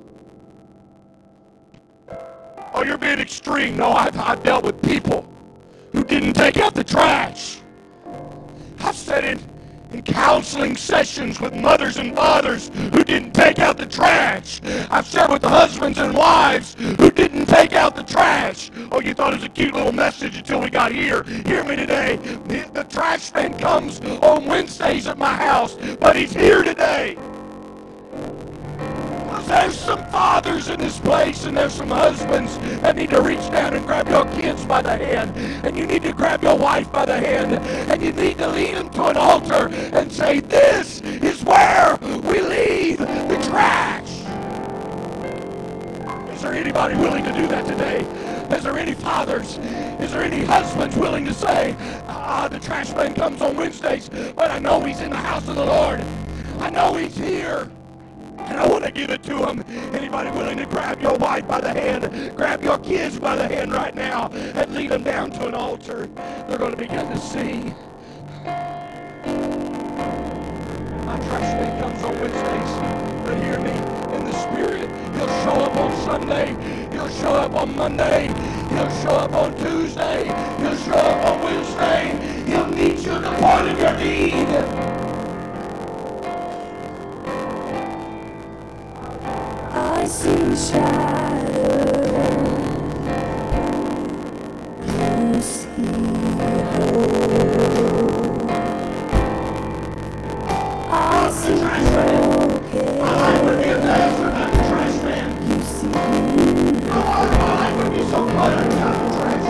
Oh, you're being extreme. No, I've dealt with people who didn't take out the trash. I've sat in counseling sessions with mothers and fathers who didn't take out the trash. I've sat with the husbands and wives who didn't take out the trash. Oh, you thought it was a cute little message until we got here. Hear me today. The trash man comes on Wednesdays at my house, but he's here today. There's some fathers in this place, and there's some husbands that need to reach down and grab your kids by the hand, and you need to grab your wife by the hand, and you need to lead them to an altar and say, this is where we leave the trash. Is there anybody willing to do that today? Is there any fathers? Is there any husbands willing to say, the trash man comes on Wednesdays, but I know he's in the house of the Lord. I know he's here. And I want to give it to them. Anybody willing to grab your wife by the hand, grab your kids by the hand right now, and lead them down to an altar? They're going to begin to see. My trash day comes on Wednesdays, but hear me, in the Spirit, he'll show up on Sunday, he'll show up on Monday, he'll show up on Tuesday, he'll show up on Wednesday, he'll meet you at the point of your need. I see shadow, can you see hope? I see broken. I would be a man without the trash man. You see me. I would be so glad without the trash man.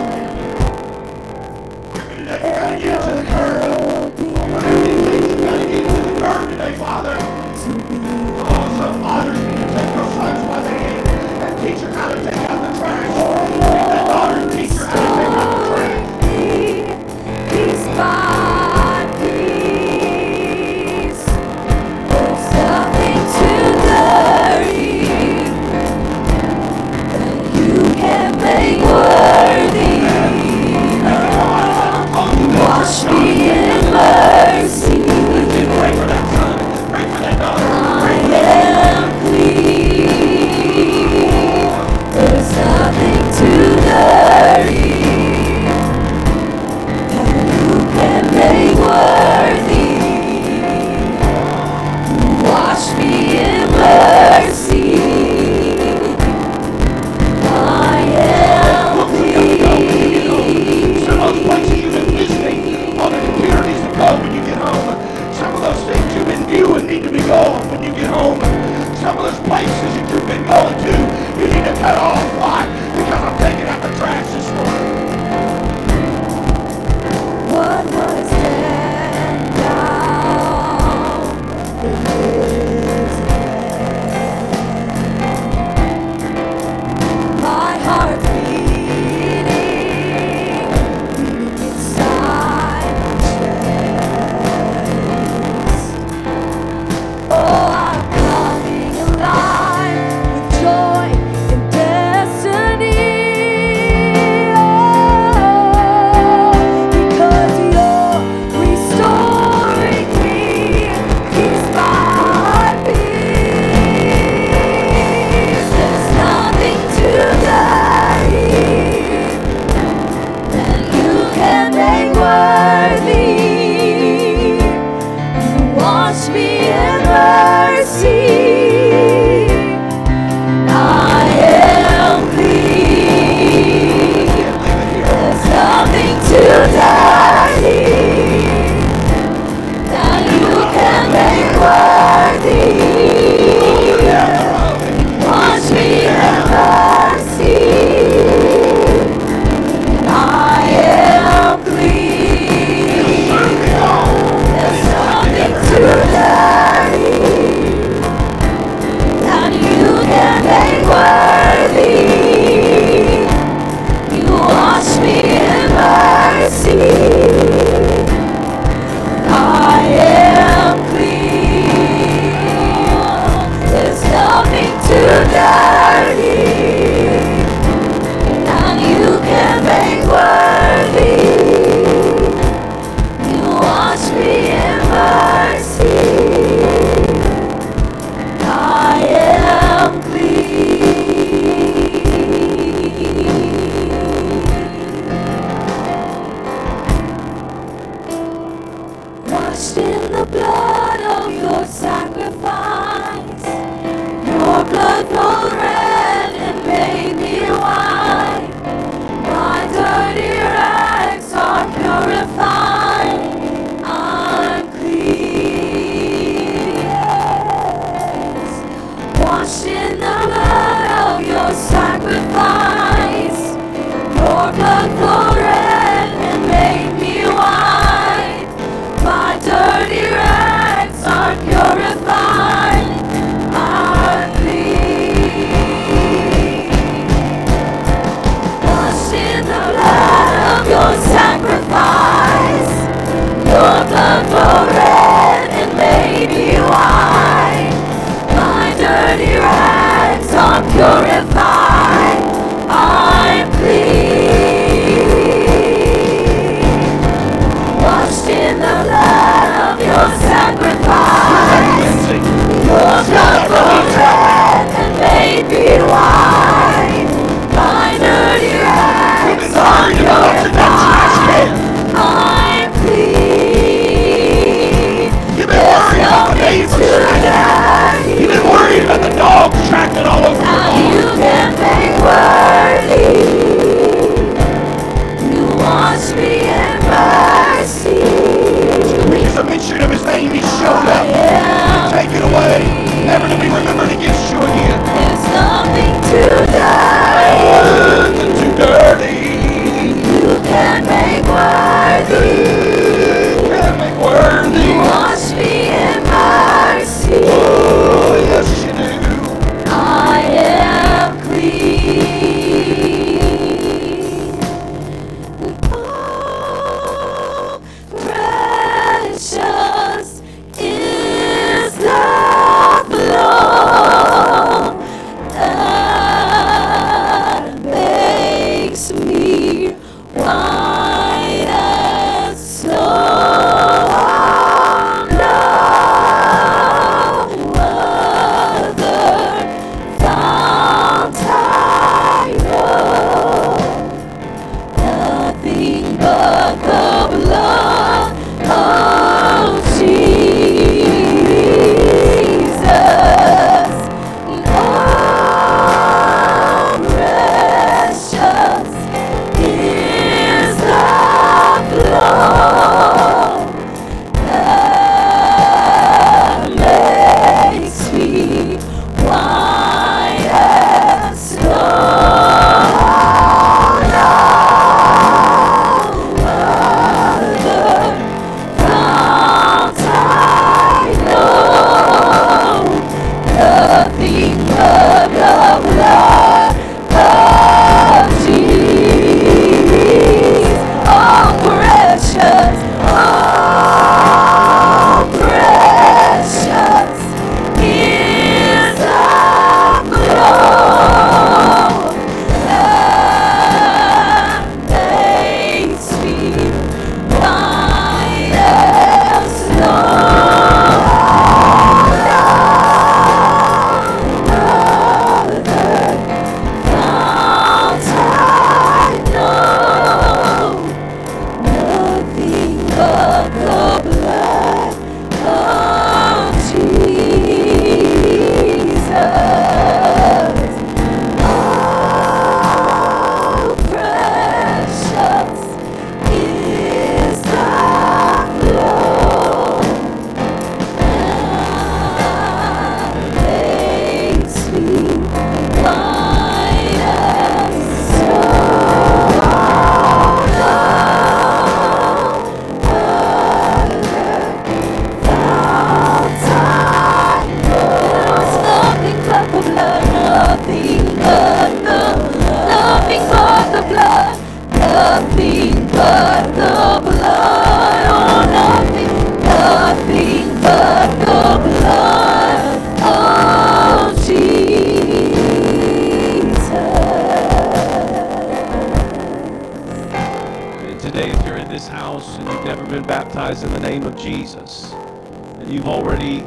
baptized in the name of Jesus, and you've already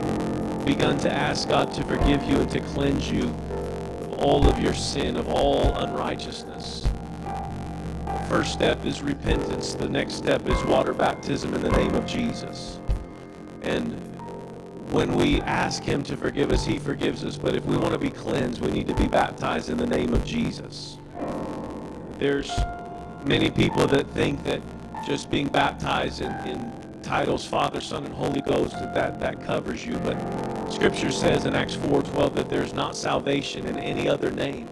begun to ask God to forgive you and to cleanse you of all of your sin, of all unrighteousness. The first step is repentance. The next step is water baptism in the name of Jesus. And when we ask Him to forgive us, He forgives us. But if we want to be cleansed, we need to be baptized in the name of Jesus. There's many people that think that just being baptized in titles, Father, Son, and Holy Ghost, that covers you. But Scripture says in Acts 4:12 that there's not salvation in any other name.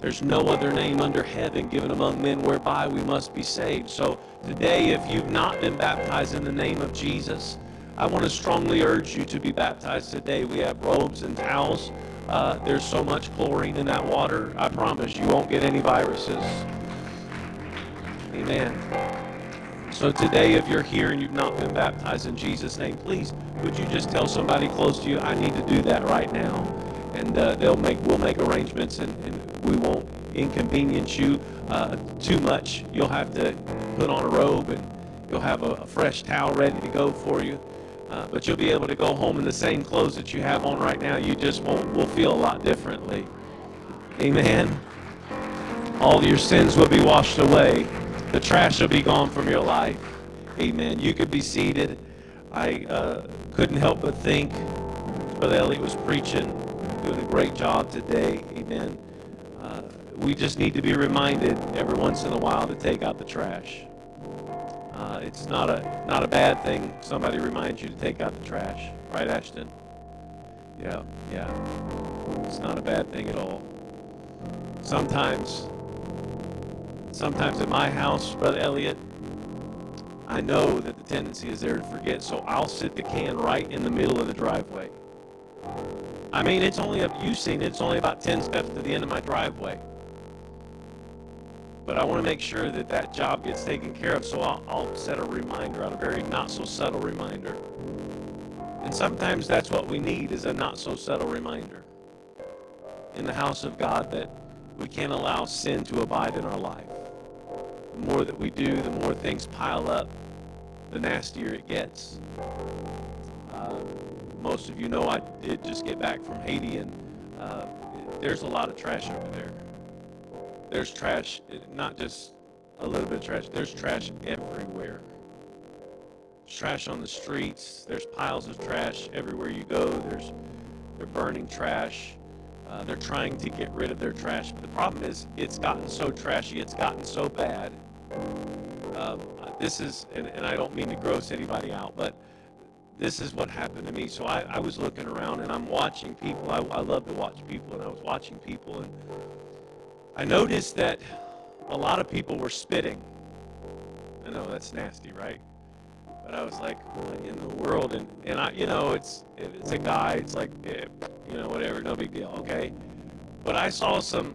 There's no other name under heaven given among men whereby we must be saved. So today, if you've not been baptized in the name of Jesus, I want to strongly urge you to be baptized today. We have robes and towels. There's so much chlorine in that water. I promise you won't get any viruses. Amen. So today, if you're here and you've not been baptized in Jesus' name, please, would you just tell somebody close to you, I need to do that right now. And we'll make arrangements, and we won't inconvenience you too much. You'll have to put on a robe, and you'll have a fresh towel ready to go for you. But you'll be able to go home in the same clothes that you have on right now. You just will feel a lot differently. Amen. All your sins will be washed away. The trash will be gone from your life. Amen. You could be seated. I couldn't help but think Brother Elliott was preaching, doing a great job today. Amen. We just need to be reminded every once in a while to take out the trash. It's not a bad thing. Somebody reminds you to take out the trash, right, Ashton? Yeah. It's not a bad thing at all. Sometimes at my house, Brother Elliott, I know that the tendency is there to forget, so I'll sit the can right in the middle of the driveway. I mean, it's only about 10 steps to the end of my driveway. But I want to make sure that job gets taken care of, so I'll set a reminder out, a very not-so-subtle reminder. And sometimes that's what we need, is a not-so-subtle reminder in the house of God that we can't allow sin to abide in our life. The more that we do, the more things pile up, the nastier it gets. Most of you know I did just get back from Haiti, and there's a lot of trash over there. There's trash, not just a little bit of trash. There's trash everywhere. There's trash on the streets. There's piles of trash everywhere you go. They're burning trash. They're trying to get rid of their trash. But the problem is it's gotten so trashy. It's gotten so bad. This is, and I don't mean to gross anybody out, but this is what happened to me. So I was looking around, and I'm watching people. I love to watch people, and I was watching people, and I noticed that a lot of people were spitting. I know that's nasty, right? But I was like, what in the world? And I, you know, it's a guy. It's like, you know, whatever, no big deal, okay? But I saw some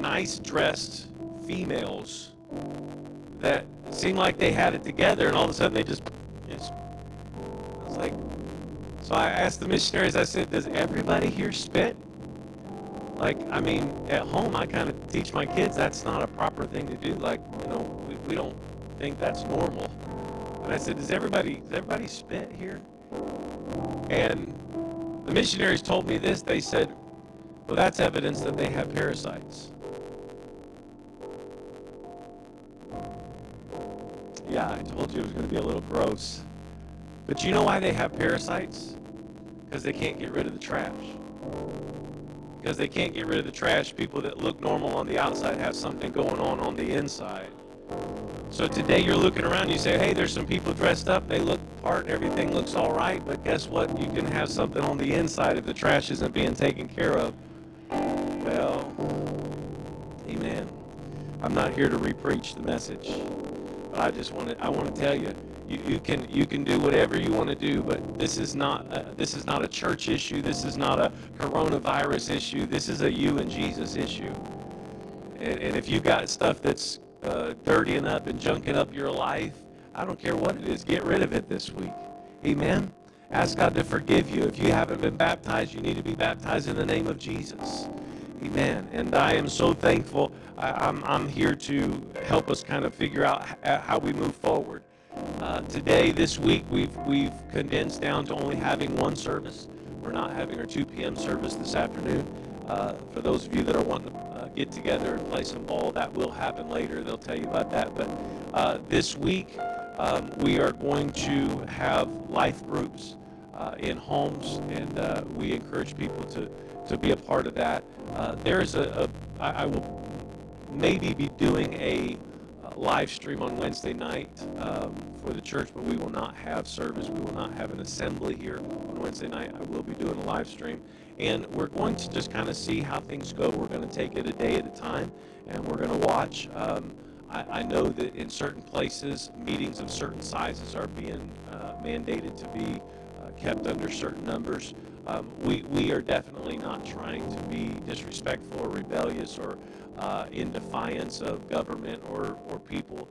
nice dressed females that seemed like they had it together, and all of a sudden they just I was like, so I asked the missionaries. I said, does everybody here spit? Like, I mean, at home, I kind of teach my kids that's not a proper thing to do. Like, you know, we don't think that's normal. And I said, does everybody spit here? And the missionaries told me this. They said, well, that's evidence that they have parasites. Yeah, I told you it was going to be a little gross. But you know why they have parasites? Because they can't get rid of the trash. Because they can't get rid of the trash, people that look normal on the outside have something going on the inside. So today you're looking around, you say, hey, there's some people dressed up, they look apart, everything looks all right, but guess what? You can have something on the inside if the trash isn't being taken care of. Well, amen. I'm not here to re-preach the message, but I want to tell you, You can do whatever you want to do, but this is not a church issue. This is not a coronavirus issue. This is a you and Jesus issue. And if you've got stuff that's dirtying up and junking up your life, I don't care what it is. Get rid of it this week. Amen? Ask God to forgive you. If you haven't been baptized, you need to be baptized in the name of Jesus. Amen. And I am so thankful. I'm here to help us kind of figure out how we move forward. Today, this week, we've condensed down to only having one service. We're not having our 2 p.m. service this afternoon. For those of you that are wanting to get together and play some ball, that will happen later. They'll tell you about that. But this week, we are going to have life groups in homes, and we encourage people to be a part of that. There's I will maybe be doing a live stream on Wednesday night for the church, but we will not have service. We will not have an assembly here on Wednesday night. I will be doing a live stream, and we're going to just kind of see how things go. We're going to take it a day at a time, and we're going to watch. I know that in certain places, meetings of certain sizes are being mandated to be kept under certain numbers. We are definitely not trying to be disrespectful or rebellious or in defiance of government or people,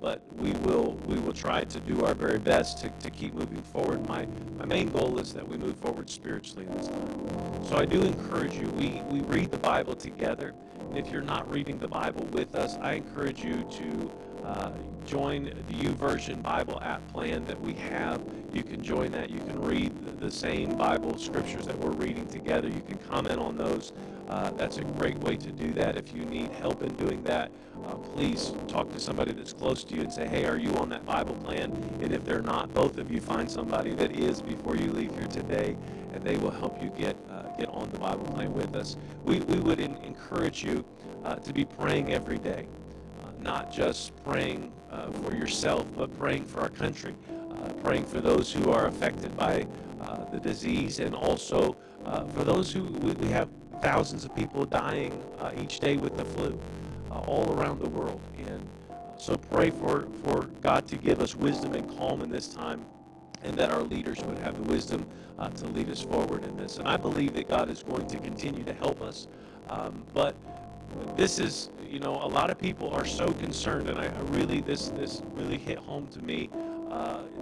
but we will try to do our very best to keep moving forward. My main goal is that we move forward spiritually in this time. So I do encourage you, we read the Bible together. If you're not reading the Bible with us, I encourage you to join the YouVersion Bible app plan that we have. You can join that. You can read the same Bible scriptures that we're reading together. You can comment on those. That's a great way to do that. If you need help in doing that, please talk to somebody that's close to you and say, hey, are you on that Bible plan? And if they're not, both of you find somebody that is before you leave here today, and they will help you get on the Bible plan with us. We would encourage you to be praying every day. Not just praying for yourself, but praying for our country, praying for those who are affected by the disease, and also for those who we have thousands of people dying each day with the flu all around the world. And so pray for God to give us wisdom and calm in this time, and that our leaders would have the wisdom to lead us forward in this. And I believe that God is going to continue to help us, but this is, a lot of people are so concerned, and I really, this really hit home to me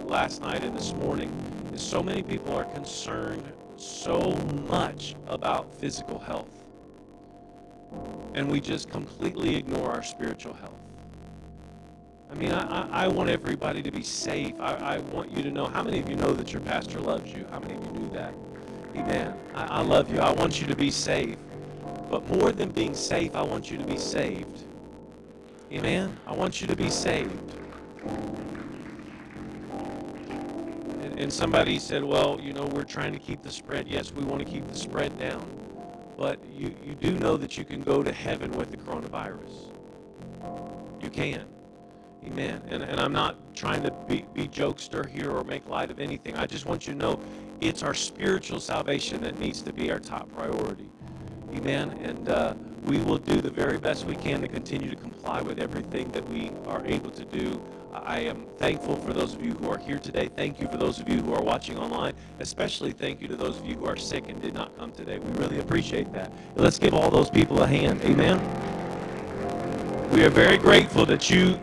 last night and this morning, is so many people are concerned so much about physical health, and we just completely ignore our spiritual health. I mean, I want everybody to be safe. I want you to know, how many of you know that your pastor loves you? How many of you knew that? Amen. I love you. I want you to be safe. But more than being safe, I want you to be saved. Amen? I want you to be saved. And somebody said, well, we're trying to keep the spread. Yes, we want to keep the spread down. But you do know that you can go to heaven with the coronavirus. You can. Amen. And I'm not trying to be jokester here or make light of anything. I just want you to know it's our spiritual salvation that needs to be our top priority. Amen. And we will do the very best we can to continue to comply with everything that we are able to do. I am thankful for those of you who are here today. Thank you for those of you who are watching online. Especially thank you to those of you who are sick and did not come today. We really appreciate that. Let's give all those people a hand. Amen. We are very grateful that you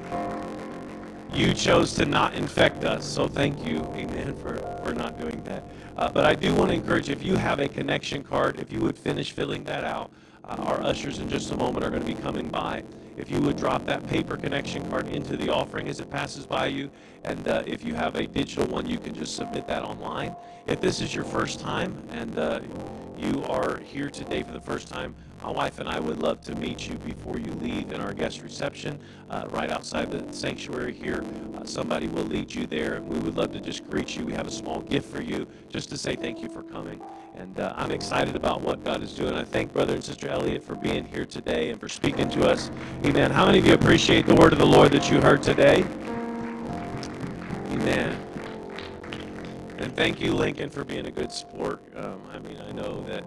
chose to not infect us. So thank you, amen, for not doing that. But I do want to encourage, if you have a connection card, if you would finish filling that out, our ushers in just a moment are going to be coming by. If you would drop that paper connection card into the offering as it passes by you, and if you have a digital one, you can just submit that online. If this is your first time and you are here today for the first time, my wife and I would love to meet you before you leave in our guest reception right outside the sanctuary here. Somebody will lead you there, and we would love to just greet you. We have a small gift for you just to say thank you for coming. And I'm excited about what God is doing. I thank Brother and Sister Elliott for being here today and for speaking to us. Amen. How many of you appreciate the word of the Lord that you heard today? Amen. And thank you, Lincoln, for being a good sport. I know that,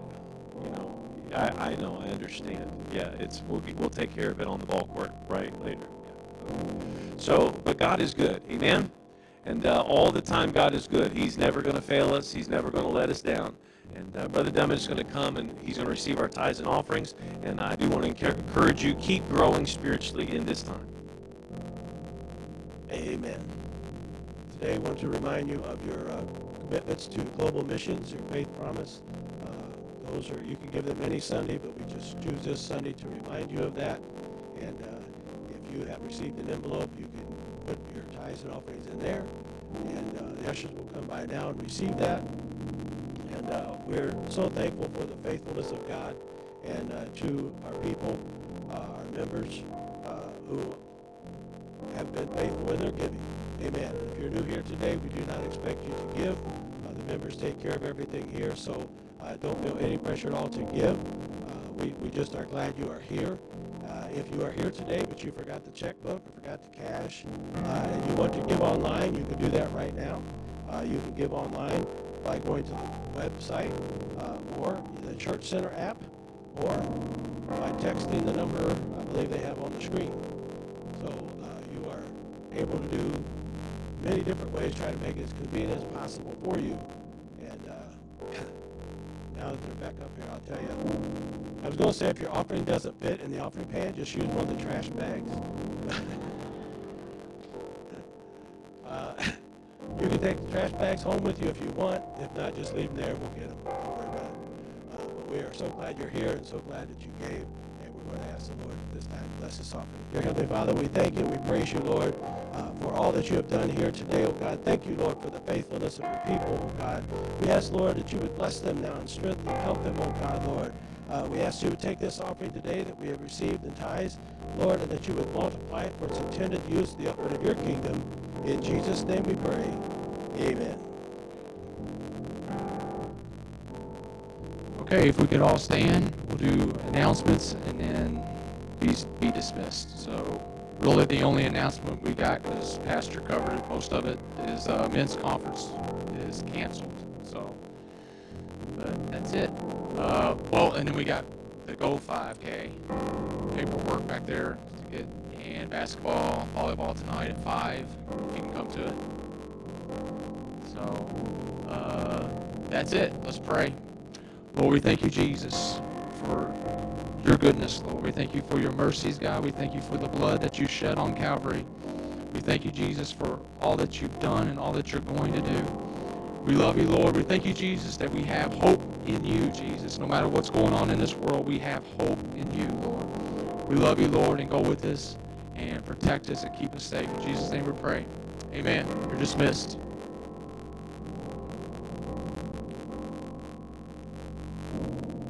I know, I understand. Yeah, we'll take care of it on the ball court right later. Yeah. So, but God is good, amen. And all the time, God is good. He's never going to fail us. He's never going to let us down. And Brother Dummett is going to come, and he's going to receive our tithes and offerings. And I do want to encourage you, keep growing spiritually in this time. Amen. Today, I want to remind you of your commitments to global missions, your faith promise. Those are, you can give them any Sunday, but we just choose this Sunday to remind you of that. And if you have received an envelope, you can put your tithes and offerings in there, and the ushers will come by now and receive that. And we're so thankful for the faithfulness of God and to our people, our members who have been faithful in their giving. Amen. If you're new here today, we do not expect you to give. The members take care of everything here, so don't feel any pressure at all to give. We just are glad you are here. If you are here today, but you forgot the checkbook or forgot the cash, and you want to give online, you can do that right now. You can give online by going to the website or the Church Center app, or by texting the number I believe they have on the screen. So you are able to do many different ways, try to make it as convenient as possible for you. And now that they're back up here, I'll tell you. I was going to say, if your offering doesn't fit in the offering pan, just use one of the trash bags. You can take the trash bags home with you if you want. If not, just leave them there. We'll get them. Don't worry about it. But we are so glad you're here and so glad that you gave. And we're going to ask the Lord this time to bless this offering. Dear Heavenly Father, we thank you. We praise you, Lord, for all that you have done here today, oh God. Thank you, Lord, for the faithfulness of your people, oh God. We ask, Lord, that you would bless them now and strengthen them, help them, oh God, Lord. We ask you to take this offering today that we have received in tithes, Lord, and that you would multiply it for its intended use, the upward of your kingdom. In Jesus' name we pray. Amen. Okay, if we could all stand, we'll do announcements and then be dismissed. So really the only announcement we got, because Pastor covered most of it, is men's conference is canceled. So, but that's it. Well, and then we got the Go 5K paperwork back there to get, and basketball, volleyball tonight at 5. If you can come to it. So that's it. Let's pray. Lord, we thank you, Jesus, for your goodness, Lord. We thank you for your mercies, God. We thank you for the blood that you shed on Calvary. We thank you, Jesus, for all that you've done and all that you're going to do. We love you, Lord. We thank you, Jesus, that we have hope in you, Jesus. No matter what's going on in this world, we have hope in you, Lord. We love you, Lord, and go with us and protect us and keep us safe. In Jesus' name we pray. Amen. You're dismissed.